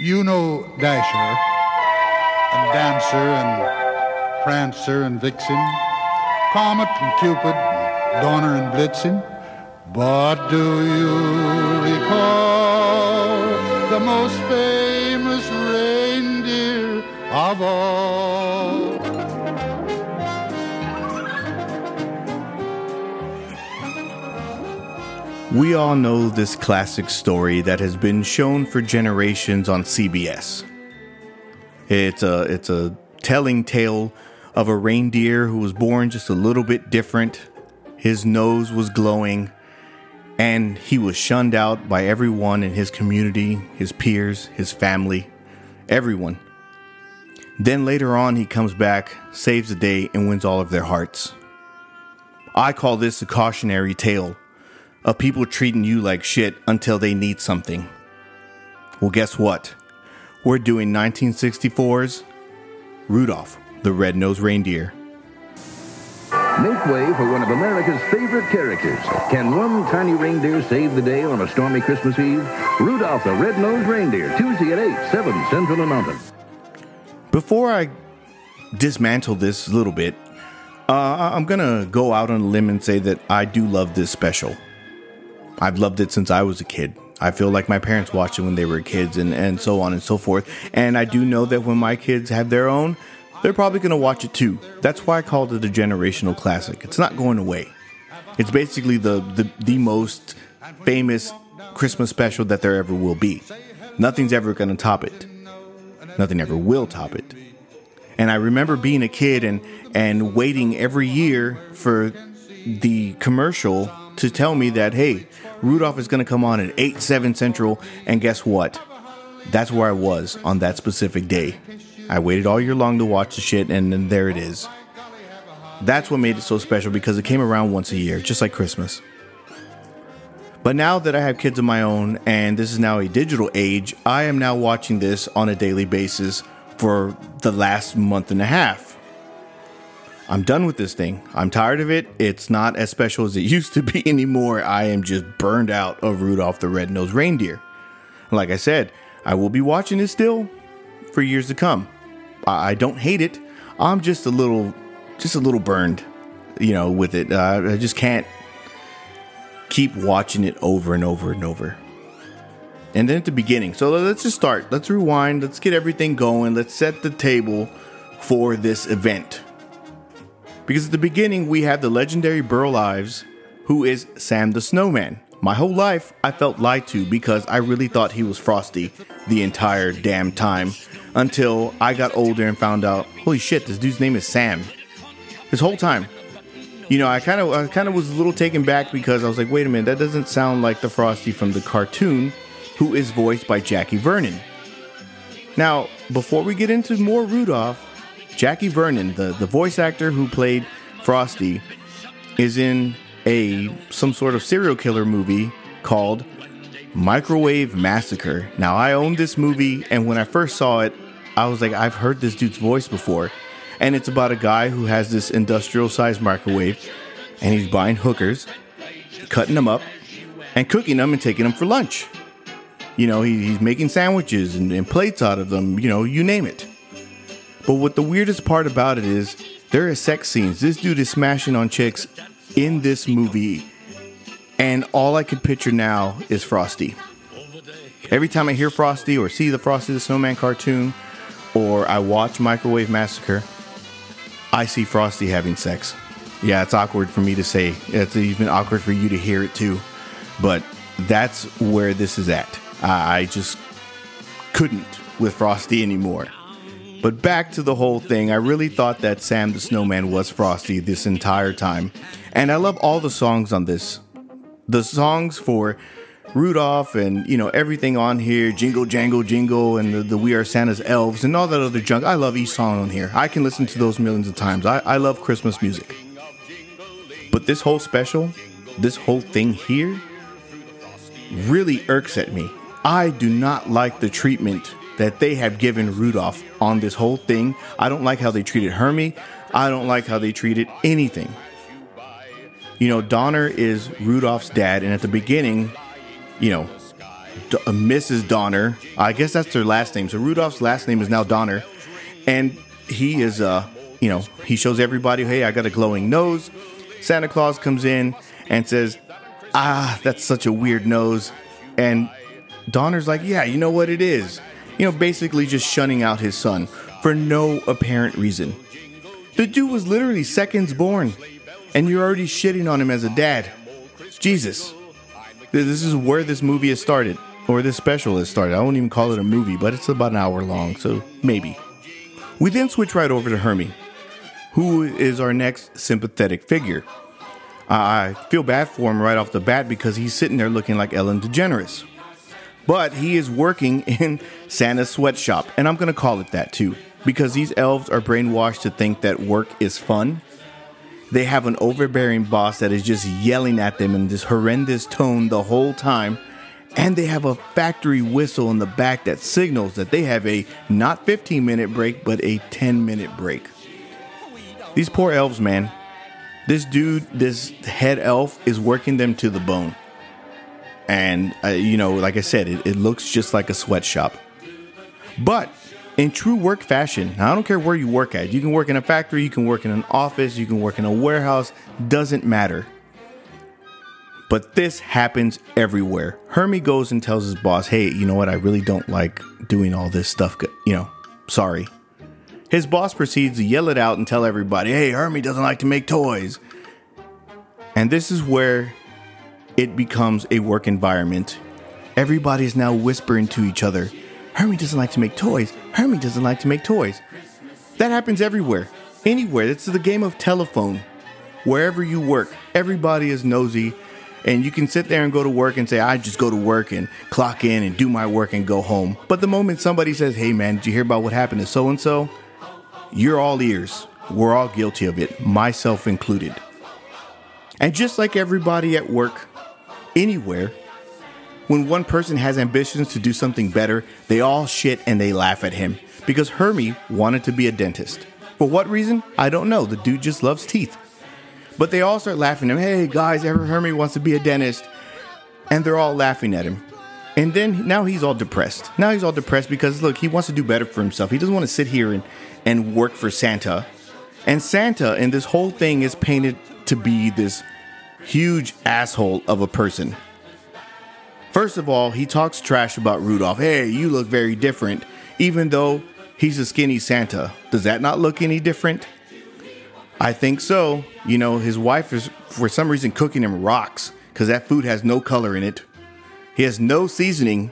You know Dasher and Dancer and Prancer and Vixen, Comet and Cupid, and Donner and Blitzen. But do you recall the most famous reindeer of all? We all know this classic story that has been shown for generations on CBS. It's a telling tale of a reindeer who was born just a little bit different. His nose was glowing, and he was shunned out by everyone in his community, his peers, his family, everyone. Then later on, he comes back, saves the day, and wins all of their hearts. I call this a cautionary tale of people treating you like shit until they need something. Well, guess what? We're doing 1964's Rudolph the Red-Nosed Reindeer. Make way for one of America's favorite characters. Can one tiny reindeer save the day on a stormy Christmas Eve? Rudolph the Red-Nosed Reindeer, Tuesday at 8, 7 Central and Mountain. Before I dismantle this a little bit, I'm going to go out on a limb and say that I do love this special. I've loved it since I was a kid. I feel like my parents watched it when they were kids and so on and so forth. And I do know that when my kids have their own, they're probably going to watch it too. That's why I called it a generational classic. It's not going away. It's basically the most famous Christmas special that there ever will be. Nothing's ever going to top it. Nothing ever will top it. And I remember being a kid and waiting every year for the commercial to tell me that, hey, Rudolph is going to come on at 8, 7 Central, and guess what? That's where I was on that specific day. I waited all year long to watch the shit, and then there it is. That's what made it so special, because it came around once a year, just like Christmas. But now that I have kids of my own, and this is now a digital age, I am now watching this on a daily basis for the last month and a half. I'm done with this thing. I'm tired of it. It's not as special as it used to be anymore. I am just burned out of Rudolph the Red-Nosed Reindeer. Like I said, I will be watching it still for years to come. I don't hate it. I'm just a little burned, with it. I just can't keep watching it over and over and over. And then at the beginning. So let's just start. Let's rewind. Let's get everything going. Let's set the table for this event. Because at the beginning, we have the legendary Burl Ives, who is Sam the Snowman. My whole life, I felt lied to because I really thought he was Frosty the entire damn time. Until I got older and found out, holy shit, this dude's name is Sam. This whole time. I kind of was a little taken back because I was like, wait a minute, that doesn't sound like the Frosty from the cartoon, who is voiced by Jackie Vernon. Now, before we get into more Rudolph, Jackie Vernon, the voice actor who played Frosty, is in some sort of serial killer movie called Microwave Massacre. Now, I own this movie, and when I first saw it, I was like, I've heard this dude's voice before. And it's about a guy who has this industrial-sized microwave, and he's buying hookers, cutting them up, and cooking them and taking them for lunch. He's making sandwiches and plates out of them, you name it. But what the weirdest part about it is, there are sex scenes. This dude is smashing on chicks in this movie. And all I can picture now is Frosty. Every time I hear Frosty or see the Frosty the Snowman cartoon, or I watch Microwave Massacre, I see Frosty having sex. Yeah, it's awkward for me to say. It's even awkward for you to hear it too. But that's where this is at. I just couldn't with Frosty anymore. But back to the whole thing, I really thought that Sam the Snowman was Frosty this entire time. And I love all the songs on this. The songs for Rudolph and, everything on here, Jingle Jangle Jingle, and the We Are Santa's Elves, and all that other junk. I love each song on here. I can listen to those millions of times. I love Christmas music. But this whole special, this whole thing here, really irks at me. I do not like the treatment that they have given Rudolph on this whole thing. I don't like how they treated Hermey. I don't like how they treated anything. Donner is Rudolph's dad, and at the beginning, Mrs. Donner. I guess that's their last name. So Rudolph's last name is now Donner. And he is, he shows everybody, hey, I got a glowing nose. Santa Claus comes in and says, that's such a weird nose. And Donner's like, yeah, you know what it is. Basically just shunning out his son for no apparent reason. The dude was literally seconds born, and you're already shitting on him as a dad. Jesus. This is where this movie has started, or this special has started. I won't even call it a movie, but it's about an hour long, so maybe. We then switch right over to Hermey, who is our next sympathetic figure. I feel bad for him right off the bat because he's sitting there looking like Ellen DeGeneres. But he is working in Santa's sweatshop, and I'm going to call it that too, because these elves are brainwashed to think that work is fun. They have an overbearing boss that is just yelling at them in this horrendous tone the whole time. And they have a factory whistle in the back that signals that they have a not 15-minute break, but a 10-minute break. These poor elves, man. This dude, this head elf, is working them to the bone. And, like I said, it looks just like a sweatshop. But in true work fashion, I don't care where you work at. You can work in a factory, you can work in an office, you can work in a warehouse, doesn't matter. But this happens everywhere. Hermey goes and tells his boss, hey, you know what? I really don't like doing all this stuff, sorry. His boss proceeds to yell it out and tell everybody, hey, Hermey doesn't like to make toys. And this is where it becomes a work environment. Everybody's now whispering to each other. Hermey doesn't like to make toys. Hermey doesn't like to make toys. That happens everywhere. Anywhere. It's the game of telephone. Wherever you work, everybody is nosy. And you can sit there and go to work and say, I just go to work and clock in and do my work and go home. But the moment somebody says, hey, man, did you hear about what happened to so-and-so? You're all ears. We're all guilty of it, myself included. And just like everybody at work, anywhere, when one person has ambitions to do something better, they all shit and they laugh at him. Because Hermey wanted to be a dentist. For what reason? I don't know. The dude just loves teeth. But they all start laughing at him. Hey, guys, Hermey wants to be a dentist. And they're all laughing at him. And then now he's all depressed. Because, look, he wants to do better for himself. He doesn't want to sit here and work for Santa. And Santa in this whole thing is painted to be this huge asshole of a person. First of all, he talks trash about Rudolph. Hey, you look very different, even though he's a skinny Santa. Does that not look any different? I think so. His wife is, for some reason, cooking him rocks because that food has no color in it. He has no seasoning.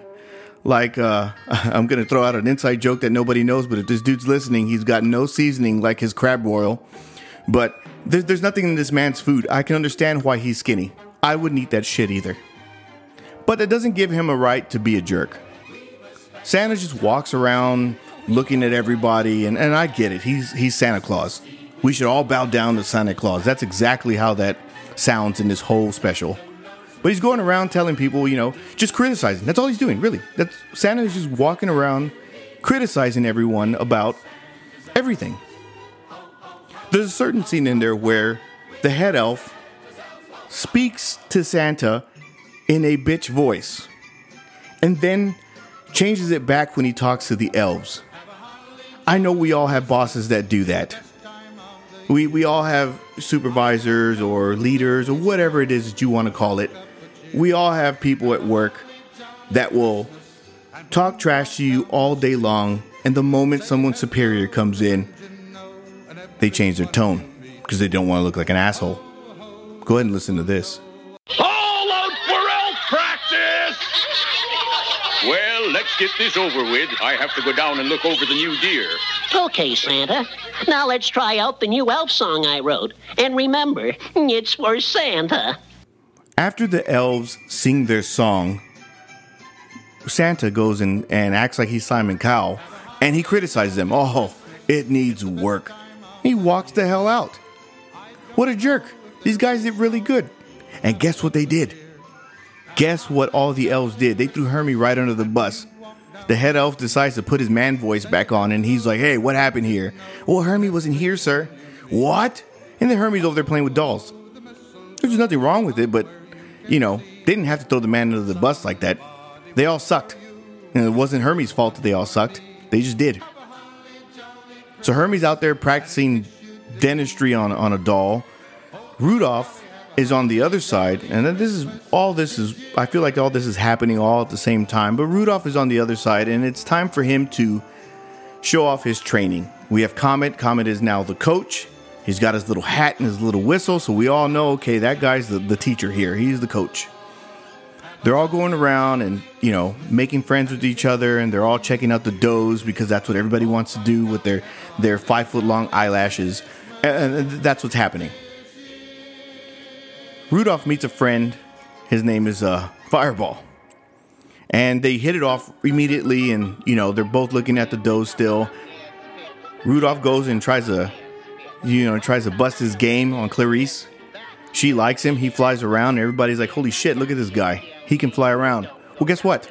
I'm going to throw out an inside joke that nobody knows, but if this dude's listening, he's got no seasoning like his crab royal. But there's nothing in this man's food. I can understand why he's skinny. I wouldn't eat that shit either. But it doesn't give him a right to be a jerk. Santa just walks around looking at everybody, and I get it. He's Santa Claus. We should all bow down to Santa Claus. That's exactly how that sounds in this whole special. But he's going around telling people, just criticizing. That's all he's doing, really. Santa is just walking around criticizing everyone about everything. There's a certain scene in there where the head elf speaks to Santa in a bitch voice, and then changes it back when he talks to the elves. I know we all have bosses that do that. We all have supervisors or leaders or whatever it is that you want to call it. We all have people at work that will talk trash to you all day long, and the moment someone superior comes in, they change their tone because they don't want to look like an asshole. Go ahead and listen to this. Well, let's get this over with. I have to go down and look over the new deer. Okay, Santa. Now let's try out the new elf song I wrote. And remember, it's for Santa. After the elves sing their song, Santa goes in and acts like he's Simon Cowell. And he criticizes them. Oh, it needs work. He walks the hell out. What a jerk. These guys did really good. And guess what they did? Guess what all the elves did? They threw Hermey right under the bus. The head elf decides to put his man voice back on, and he's like, hey, what happened here? Well, Hermey wasn't here, sir. What? And then Hermey's over there playing with dolls. There's nothing wrong with it, but, they didn't have to throw the man under the bus like that. They all sucked. And it wasn't Hermey's fault that they all sucked. They just did. So Hermey's out there practicing dentistry on a doll. Rudolph is on the other side. And then I feel like all this is happening all at the same time. But Rudolph is on the other side. And it's time for him to show off his training. We have Comet. Comet is now the coach. He's got his little hat and his little whistle. So we all know, okay, that guy's the teacher here. He's the coach. They're all going around and, you know, making friends with each other. And they're all checking out the does because that's what everybody wants to do with their 5-foot-long eyelashes. And that's what's happening. Rudolph meets a friend. His name is Fireball. And they hit it off immediately. And, you know, they're both looking at the does still. Rudolph goes and tries to bust his game on Clarice. She likes him. He flies around. And everybody's like, holy shit, look at this guy. He can fly around. Well, guess what?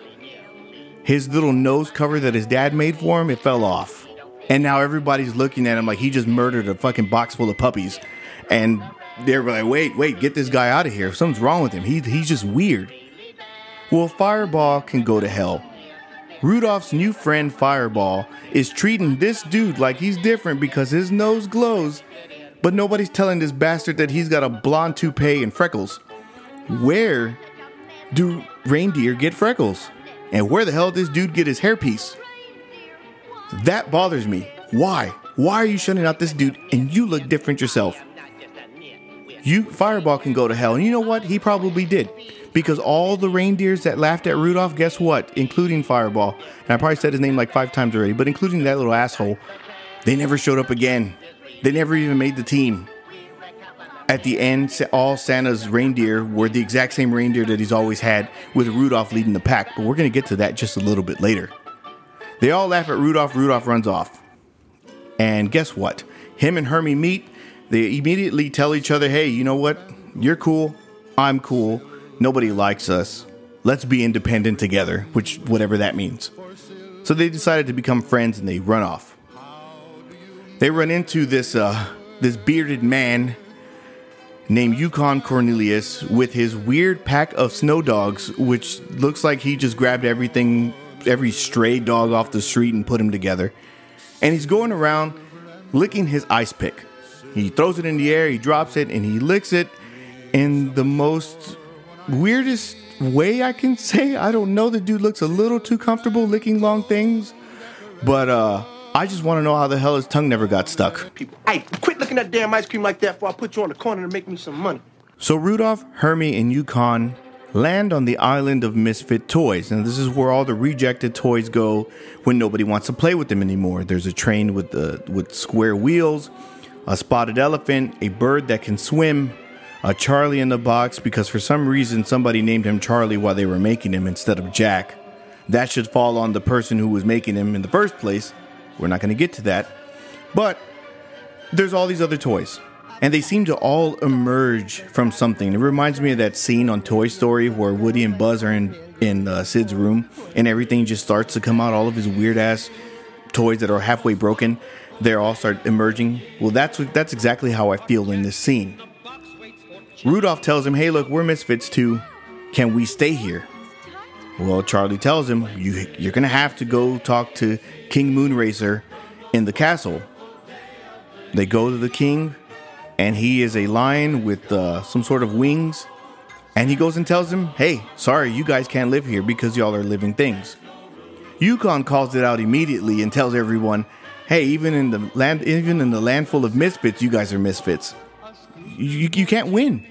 His little nose cover that his dad made for him, it fell off. And now everybody's looking at him like he just murdered a fucking box full of puppies. And they're like, wait, get this guy out of here. Something's wrong with him. He's just weird. Well, Fireball can go to hell. Rudolph's new friend Fireball is treating this dude like he's different because his nose glows, but nobody's telling this bastard that he's got a blonde toupee and freckles. Where do reindeer get freckles? And where the hell did this dude get his hairpiece? That bothers me. Why? Why are you shutting out this dude and you look different yourself? Fireball can go to hell. And you know what? He probably did. Because all the reindeers that laughed at Rudolph, guess what? Including Fireball. And I probably said his name like 5 times already, but including that little asshole, they never showed up again. They never even made the team. At the end, all Santa's reindeer were the exact same reindeer that he's always had, with Rudolph leading the pack. But we're going to get to that just a little bit later. They all laugh at Rudolph. Rudolph runs off. And guess what? Him and Hermey meet. They immediately tell each other, hey, you know what? You're cool. I'm cool. Nobody likes us. Let's be independent together, which whatever that means. So they decided to become friends and they run off. They run into this bearded man named Yukon Cornelius with his weird pack of snow dogs, which looks like he just grabbed everything, every stray dog off the street and put them together. And he's going around licking his ice pick. He throws it in the air, he drops it, and he licks it in the most weirdest way I can say. I don't know. The dude looks a little too comfortable licking long things, but I just want to know how the hell his tongue never got stuck. Hey, quit licking that damn ice cream like that before I put you on the corner to make me some money. So Rudolph, Hermey, and Yukon land on the island of misfit toys, and this is where all the rejected toys go when nobody wants to play with them anymore. There's a train with square wheels, a spotted elephant, a bird that can swim, Charlie in the Box, because for some reason somebody named him Charlie while they were making him instead of Jack. That should fall on the person who was making him in the first place. We're not going to get to that. But there's all these other toys, and they seem to all emerge from something. It reminds me of that scene on Toy Story where Woody and Buzz are in Sid's room, and everything just starts to come out. All of his weird ass toys that are halfway broken, they all start emerging. Well, that's exactly how I feel in this scene. Rudolph tells him, hey, look, we're misfits too. Can we stay here? Well, Charlie tells him, you're going to have to go talk to King Moonracer in the castle. They go to the king, and he is a lion with some sort of wings. And he goes and tells him, hey, sorry, you guys can't live here because y'all are living things. Yukon calls it out immediately and tells everyone, hey, even in the land full of misfits, you guys are misfits. You can't win.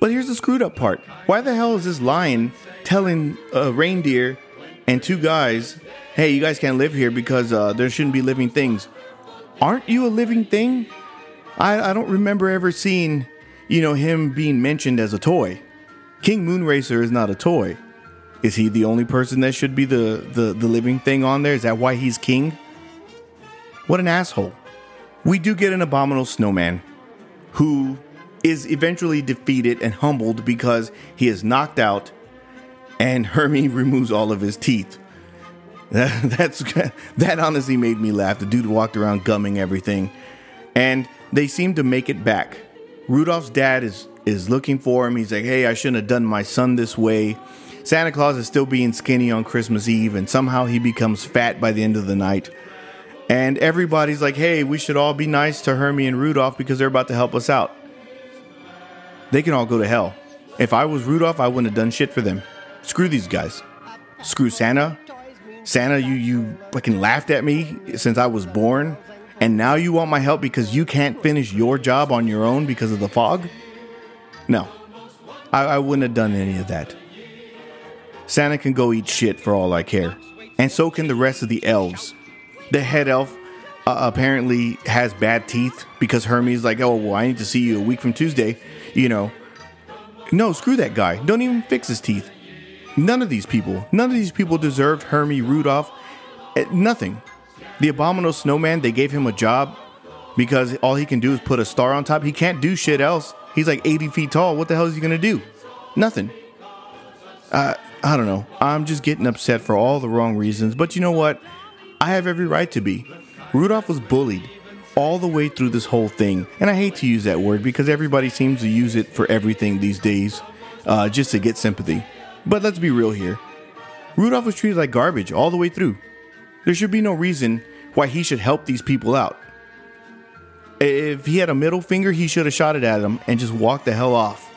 But here's the screwed up part. Why the hell is this lion telling a reindeer and 2 guys, hey, you guys can't live here because there shouldn't be living things? Aren't you a living thing? I don't remember ever seeing, you know, him being mentioned as a toy. King Moonracer is not a toy. Is he the only person that should be the living thing on there? Is that why he's king? What an asshole. We do get an abominable snowman who is eventually defeated and humbled because he is knocked out and Hermey removes all of his teeth. That honestly made me laugh. The dude walked around gumming everything, and they seem to make it back. Rudolph's dad is looking for him. He's like, hey, I shouldn't have done my son this way. Santa Claus is still being skinny on Christmas Eve, and somehow he becomes fat by the end of the night. And everybody's like, hey, we should all be nice to Hermey and Rudolph because they're about to help us out. They can all go to hell. If I was Rudolph, I wouldn't have done shit for them. Screw these guys. Screw Santa. Santa, you fucking laughed at me since I was born. And now you want my help because you can't finish your job on your own because of the fog? No. I wouldn't have done any of that. Santa can go eat shit for all I care. And so can the rest of the elves. The head elf apparently has bad teeth because Hermey's like, oh, well, I need to see you a week from Tuesday. You know. No, screw that guy. Don't even fix his teeth. None of these people deserved Hermey, Rudolph, nothing. The Abominable Snowman, they gave him a job because all he can do is put a star on top. He can't do shit else. He's like 80 feet tall. What the hell is he going to do? Nothing. I don't know. I'm just getting upset for all the wrong reasons. But you know what? I have every right to be. Rudolph was bullied all the way through this whole thing. And I hate to use that word because everybody seems to use it for everything these days, just to get sympathy. But let's be real here. Rudolph was treated like garbage all the way through. There should be no reason why he should help these people out. If he had a middle finger, he should have shot it at him and just walked the hell off.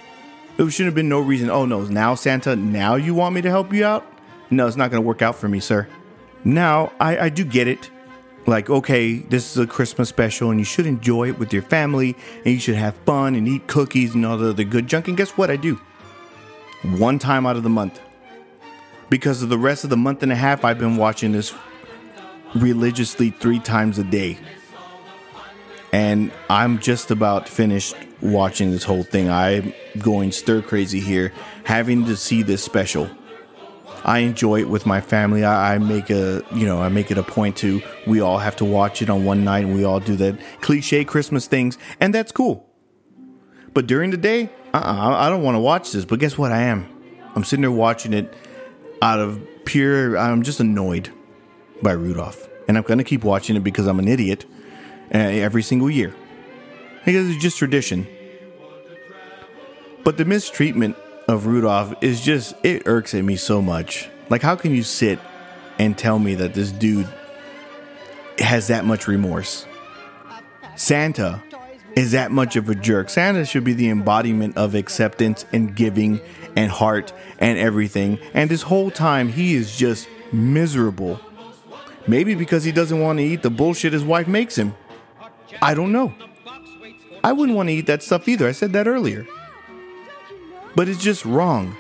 There should have been no reason. Oh, no, now, Santa, now you want me to help you out? No, it's not going to work out for me, sir. Now, I do get it. Like, okay, this is a Christmas special and you should enjoy it with your family and you should have fun and eat cookies and all the other good junk. And guess what? I do. One time out of the month. Because of the rest of the month and a half, I've been watching this religiously 3 times a day. And I'm just about finished watching this whole thing. I'm going stir crazy here, having to see this special. I enjoy it with my family. I make it a point to, we all have to watch it on one night and we all do that cliche Christmas things. And that's cool. But during the day, I don't want to watch this. But guess what? I am. I'm sitting there watching it out of pure, I'm just annoyed by Rudolph. And I'm going to keep watching it because I'm an idiot every single year. Because it's just tradition. But the mistreatment of Rudolph is just, it irks at me so much. Like, how can you sit and tell me that this dude has that much remorse? Santa is that much of a jerk. Santa should be the embodiment of acceptance and giving and heart and everything. And this whole time, he is just miserable. Maybe because he doesn't want to eat the bullshit his wife makes him. I don't know. I wouldn't want to eat that stuff either. I said that earlier. But it's just wrong.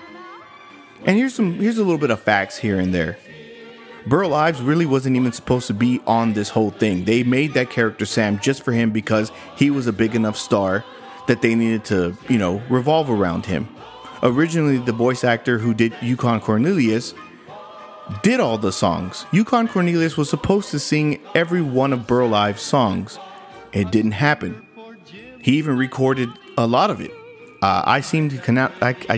And here's a little bit of facts here and there. Burl Ives really wasn't even supposed to be on this whole thing. They made that character Sam just for him because he was a big enough star that they needed to, revolve around him. Originally, the voice actor who did Yukon Cornelius did all the songs. Yukon Cornelius was supposed to sing every one of Burl Ives' songs. It didn't happen. He even recorded a lot of it. I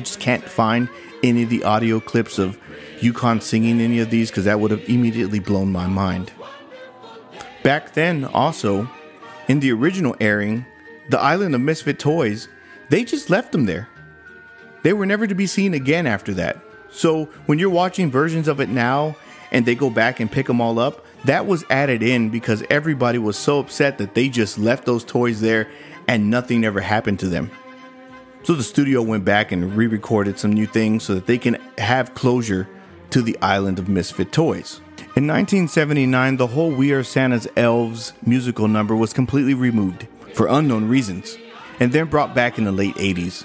just can't find any of the audio clips of Yukon singing any of these because that would have immediately blown my mind. Back then, also, in the original airing, the Island of Misfit Toys, they just left them there. They were never to be seen again after that. So when you're watching versions of it now and they go back and pick them all up, that was added in because everybody was so upset that they just left those toys there and nothing ever happened to them. So the studio went back and re-recorded some new things so that they can have closure to the Island of Misfit Toys. In 1979, the whole We Are Santa's Elves musical number was completely removed for unknown reasons and then brought back in the late 80s,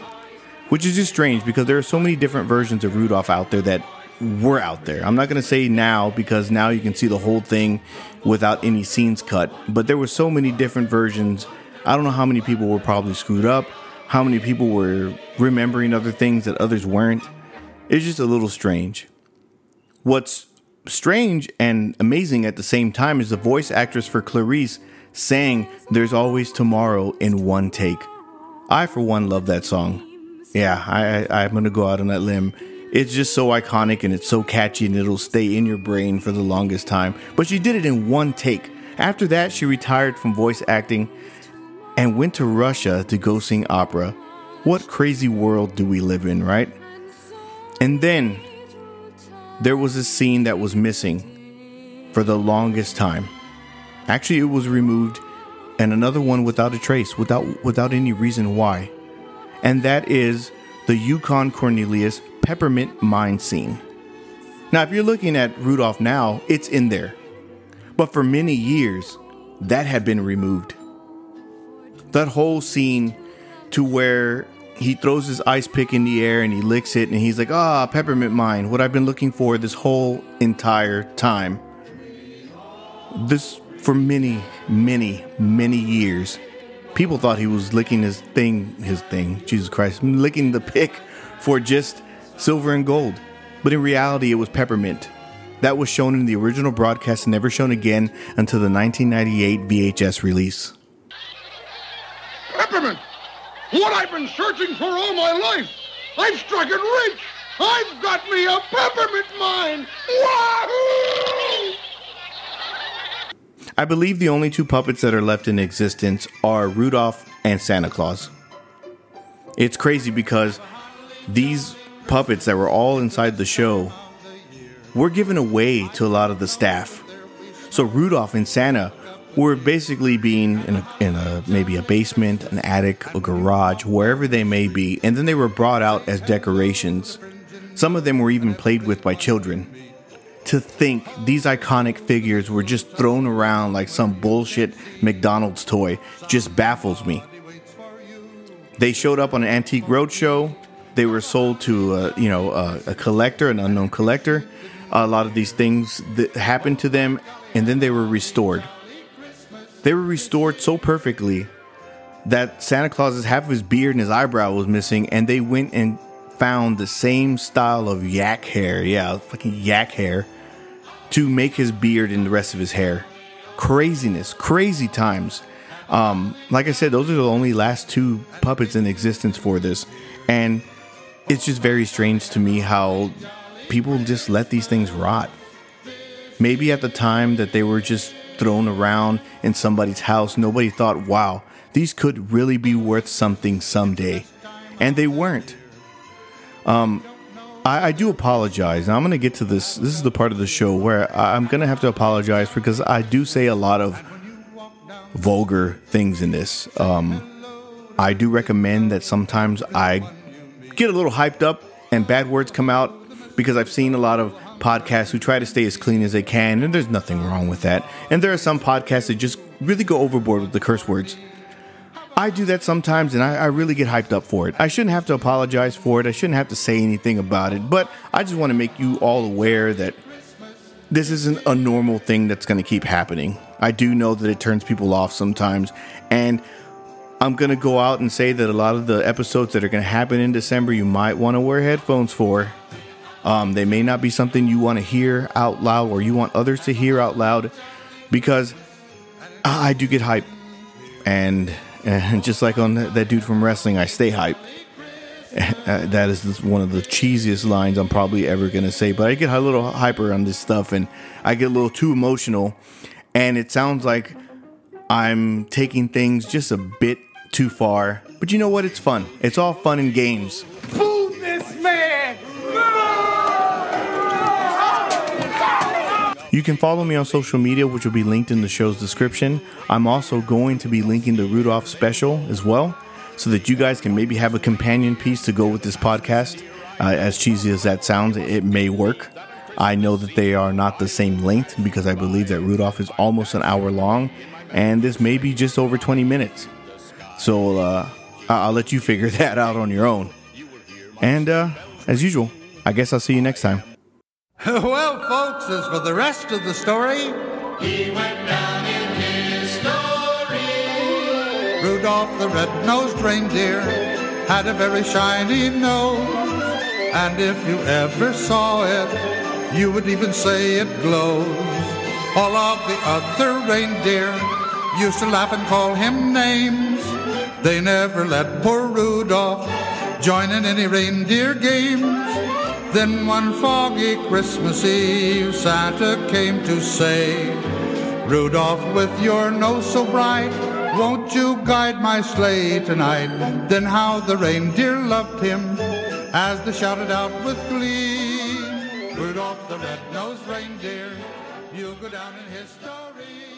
which is just strange because there are so many different versions of Rudolph out there that were out there. I'm not going to say now because now you can see the whole thing without any scenes cut, but there were so many different versions. I don't know how many people were probably screwed up. How many people were remembering other things that others weren't. It's just a little strange. What's strange and amazing at the same time is the voice actress for Clarice sang There's Always Tomorrow in one take. I, for one, love that song. Yeah, I'm going to go out on that limb. It's just so iconic and it's so catchy and it'll stay in your brain for the longest time. But she did it in one take. After that, she retired from voice acting and went to Russia to go sing opera. What crazy world do we live in, right? And then There was a scene that was missing for the longest time. Actually, it was removed, and another one without a trace, without any reason why. And that is the Yukon Cornelius peppermint mine scene. Now, if you're looking at Rudolph now, it's in there. But for many years, that had been removed. That whole scene to where he throws his ice pick in the air and he licks it and he's like, peppermint mine, what I've been looking for this whole entire time. This, for many, many, many years, people thought he was licking his thing, Jesus Christ, licking the pick for just silver and gold. But in reality, it was peppermint. That was shown in the original broadcast and never shown again until the 1998 VHS release. Peppermint! What I've been searching for all my life! I've struck it rich! I've got me a peppermint mine! Wahoo! I believe the only two puppets that are left in existence are Rudolph and Santa Claus. It's crazy because these puppets that were all inside the show were given away to a lot of the staff. So Rudolph and Santa were basically being in a maybe a basement, an attic, a garage, wherever they may be, and then they were brought out as decorations. Some of them were even played with by children. To think these iconic figures were just thrown around like some bullshit McDonald's toy just baffles me. They showed up on an Antique Roadshow. They were sold to a collector, an unknown collector. A lot of these things that happened to them, and then they were restored. They were restored so perfectly that Santa Claus's half of his beard and his eyebrow was missing, and they went and found the same style of yak hair, fucking yak hair, to make his beard and the rest of his hair. Craziness, crazy times. Like I said, those are the only last two puppets in existence for this, and it's just very strange to me how people just let these things rot. Maybe at the time that they were just thrown around in somebody's house, nobody thought, wow, these could really be worth something someday. And they weren't. I do apologize. Now I'm going to get to this. This is the part of the show where I'm going to have to apologize because I do say a lot of vulgar things in this. I do recommend that sometimes I get a little hyped up and bad words come out, because I've seen a lot of podcasts who try to stay as clean as they can, and there's nothing wrong with that. And there are some podcasts that just really go overboard with the curse words. I do that sometimes, and I really get hyped up for it. I shouldn't have to apologize for it. I shouldn't have to say anything about it. But I just want to make you all aware that this isn't a normal thing that's going to keep happening. I do know that it turns people off sometimes. And I'm going to go out and say that a lot of the episodes that are going to happen in December, you might want to wear headphones for. They may not be something you want to hear out loud or you want others to hear out loud, because I do get hype. And just like on that dude from wrestling, I stay hype. That is one of the cheesiest lines I'm probably ever going to say, but I get a little hyper on this stuff and I get a little too emotional, and it sounds like I'm taking things just a bit too far. But you know what? It's fun. It's all fun and games. Boo this man! You can follow me on social media, which will be linked in the show's description. I'm also going to be linking the Rudolph special as well, so that you guys can maybe have a companion piece to go with this podcast. As cheesy as that sounds, it may work. I know that they are not the same length, because I believe that Rudolph is almost an hour long, and this may be just over 20 minutes. So I'll let you figure that out on your own. And as usual, I guess I'll see you next time. Well, folks, as for the rest of the story, he went down in history. Rudolph the Red-Nosed Reindeer had a very shiny nose, and if you ever saw it, you would even say it glows. All of the other reindeer used to laugh and call him names. They never let poor Rudolph join in any reindeer games. Then one foggy Christmas Eve, Santa came to say, Rudolph, with your nose so bright, won't you guide my sleigh tonight? Then how the reindeer loved him as they shouted out with glee. Rudolph the Red-Nosed Reindeer, you'll go down in history.